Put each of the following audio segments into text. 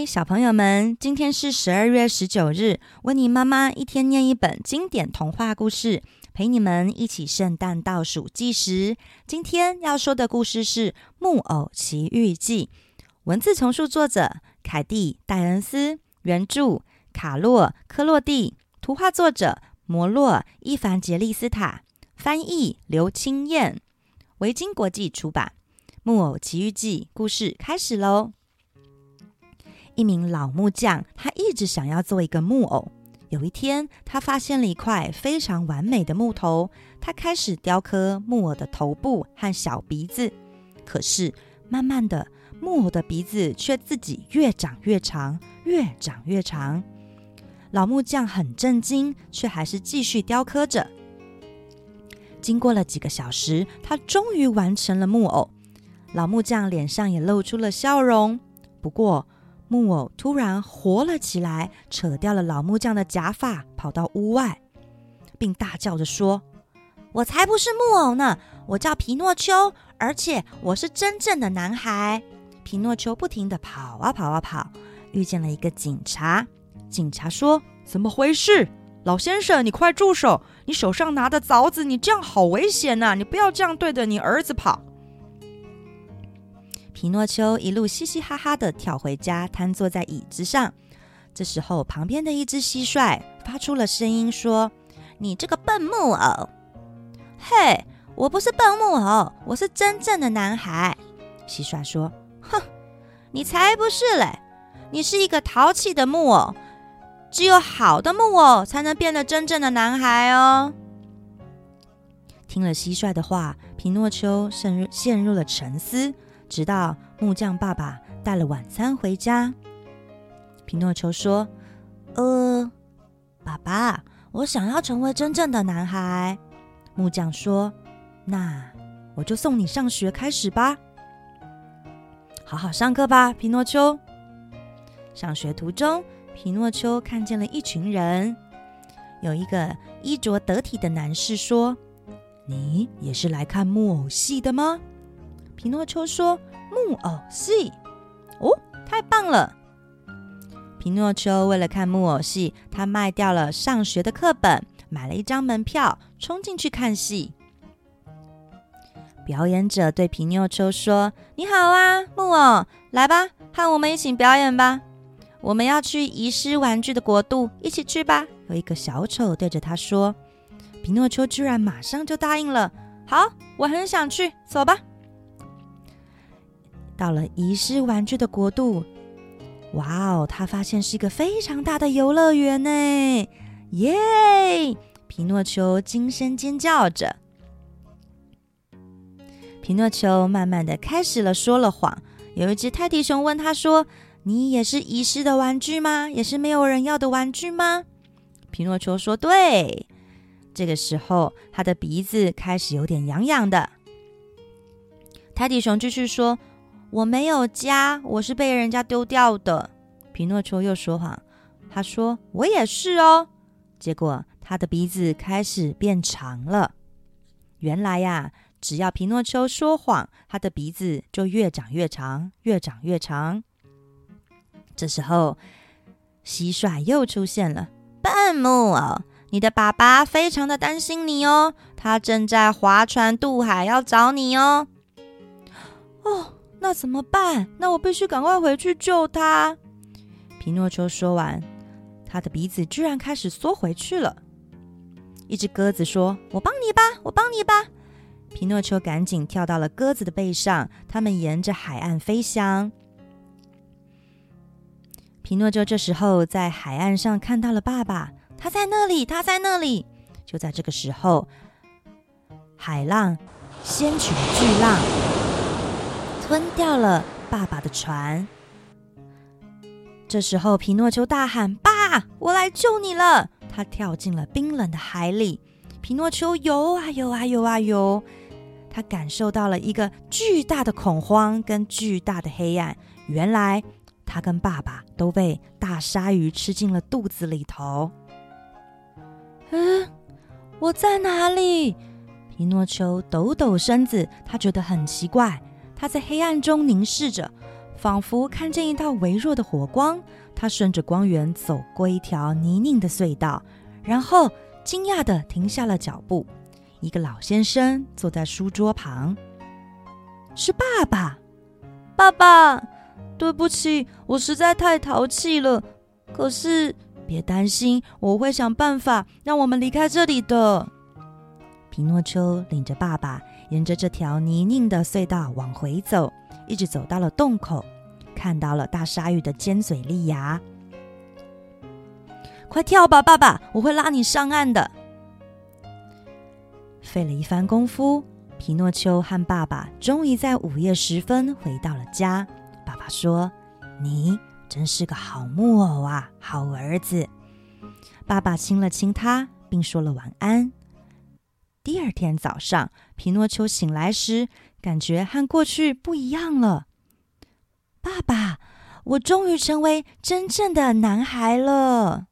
嗨，小朋友们，今天是12月19日，温妮妈妈一天念一本经典童话故事，陪你们一起圣诞倒数计时。今天要说的故事是《木偶奇遇记》，文字重述作者凯蒂·戴恩斯，原著卡洛·科洛蒂，图画作者摩洛·伊凡杰利斯塔，翻译刘清燕，维京国际出版。《木偶奇遇记》故事开始喽。一名老木匠，他一直想要做一个木偶。有一天，他发现了一块非常完美的木头，他开始雕刻木偶的头部和小鼻子。可是，慢慢的，木偶的鼻子却自己越长越长，越长越长。老木匠很震惊，却还是继续雕刻着。经过了几个小时，他终于完成了木偶。老木匠脸上也露出了笑容。不过，木偶突然活了起来，扯掉了老木匠的假发，跑到屋外，并大叫着说：“我才不是木偶呢！我叫皮诺丘，而且我是真正的男孩。”皮诺丘不停地跑啊跑啊跑，遇见了一个警察。警察说：“怎么回事？老先生，你快住手！你手上拿的凿子，你这样好危险啊！你不要这样对着你儿子跑。”皮诺丘一路嘻嘻哈哈地跳回家，瘫坐在椅子上。这时候，旁边的一只蟋蟀发出了声音说：“你这个笨木偶！”“嘿，我不是笨木偶，我是真正的男孩。”蟋蟀说。“哼，你才不是嘞！你是一个淘气的木偶，只有好的木偶才能变得真正的男孩哦。”听了蟋蟀的话，皮诺丘陷入了沉思。直到木匠爸爸带了晚餐回家，皮诺丘说：“爸爸，我想要成为真正的男孩。”木匠说：“那我就送你上学开始吧。好好上课吧，皮诺丘。”上学途中，皮诺丘看见了一群人，有一个衣着得体的男士说：“你也是来看木偶戏的吗？”皮诺丘说：“木偶戏哦，太棒了！”皮诺丘为了看木偶戏，他卖掉了上学的课本，买了一张门票，冲进去看戏。表演者对皮诺丘说：“你好啊，木偶，来吧，和我们一起表演吧。我们要去遗失玩具的国度，一起去吧。”有一个小丑对着他说。皮诺丘居然马上就答应了：“好，我很想去，走吧。”到了遗失玩具的国度，哇哦！他发现是一个非常大的游乐园呢，耶！皮诺丘惊声尖叫着。皮诺丘慢慢的开始了说了谎。有一只泰迪熊问他说：“你也是遗失的玩具吗？也是没有人要的玩具吗？”皮诺丘说：“对。”这个时候，他的鼻子开始有点痒痒的。泰迪熊继续说：“我没有家，我是被人家丢掉的。”皮诺丘又说谎，他说：“我也是哦。”结果他的鼻子开始变长了。原来呀，只要皮诺丘说谎，他的鼻子就越长越长，越长越长。这时候，蟋蟀又出现了：“笨木偶，你的爸爸非常的担心你哦，他正在划船渡海要找你哦。”“哦，那怎么办？那我必须赶快回去救他。”皮诺丘说完，他的鼻子居然开始缩回去了。一只鸽子说：“我帮你吧，我帮你吧。”皮诺丘赶紧跳到了鸽子的背上，他们沿着海岸飞翔。皮诺丘这时候在海岸上看到了爸爸，“他在那里，他在那里。”就在这个时候，海浪掀起了巨浪，吞掉了爸爸的船。这时候，皮诺丘大喊：“爸，我来救你了！”他跳进了冰冷的海里。皮诺丘游啊游啊游啊游，他感受到了一个巨大的恐慌跟巨大的黑暗。原来，他跟爸爸都被大鲨鱼吃进了肚子里头。我在哪里？皮诺丘抖抖身子，他觉得很奇怪。他在黑暗中凝视着，仿佛看见一道微弱的火光，他顺着光源走过一条泥泞的隧道，然后惊讶地停下了脚步。一个老先生坐在书桌旁。是爸爸。爸爸，对不起，我实在太淘气了，可是别担心，我会想办法让我们离开这里的。皮诺丘领着爸爸沿着这条泥泞的隧道往回走，一直走到了洞口，看到了大鲨鱼的尖嘴利牙。快跳吧，爸爸，我会拉你上岸的。费了一番功夫，皮诺丘和爸爸终于在5:10回到了家。爸爸说：“你真是个好木偶啊，好儿子。”爸爸亲了亲他，并说了晚安。第二天早上，皮诺丘醒来时，感觉和过去不一样了。爸爸，我终于成为真正的男孩了。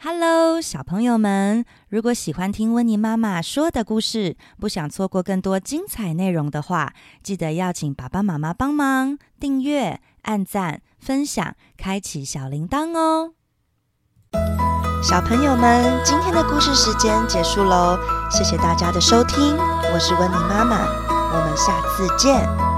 Hello， 小朋友们，如果喜欢听温妮妈妈说的故事，不想错过更多精彩内容的话，记得要请爸爸妈妈帮忙订阅、按赞、分享、开启小铃铛哦。小朋友们，今天的故事时间结束咯，谢谢大家的收听，我是温妮妈妈，我们下次见。